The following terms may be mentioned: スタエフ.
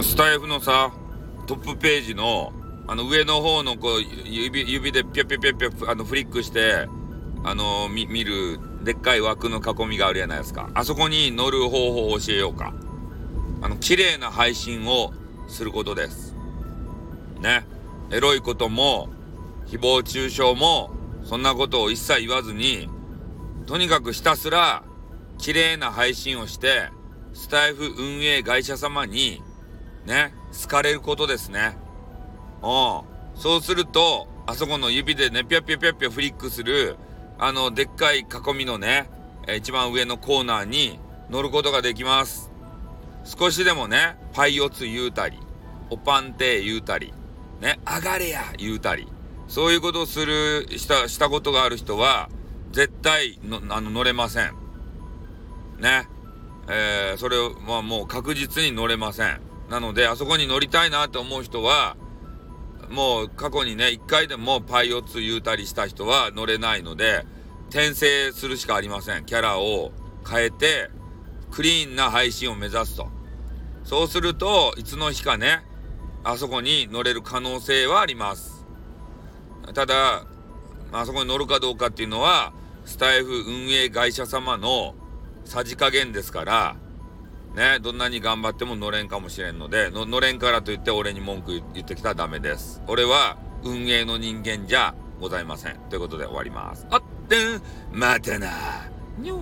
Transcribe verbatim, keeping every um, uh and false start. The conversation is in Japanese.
のスタイフのさトップページのあの上の方のこう 指, 指でピャピャピャピャあのフリックしてあの見るでっかい枠の囲みがあるじゃないですか。あそこに乗る方法を教えようか。あの綺麗な配信をすることですね。エロいことも誹謗中傷もそんなことを一切言わずに、とにかくひたすら綺麗な配信をしてスタイフ運営会社様にね好かれることですね。おう、そうするとあそこの指でねピャピャピャピャフリックするあのでっかい囲みのね一番上のコーナーに乗ることができます。少しでもねパイオツ言うたりおパンテ言うたりね上がれや言うたり、そういうことをするしたしたことがある人は絶対のあの乗れませんね。えー、それを、まあ、もう確実に乗れません。なのであそこに乗りたいなと思う人はもう過去にね一回でもパイオツ言うたりした人は乗れないので、転生するしかありません。キャラを変えてクリーンな配信を目指すと、そうするといつの日かねあそこに乗れる可能性はあります。ただあそこに乗るかどうかっていうのはスタイフ運営会社様のさじ加減ですからね、どんなに頑張っても乗れんかもしれんので、 の, のれんからといって俺に文句言ってきたらダメです。俺は運営の人間じゃございませんということで終わります。あってんまたなにょ。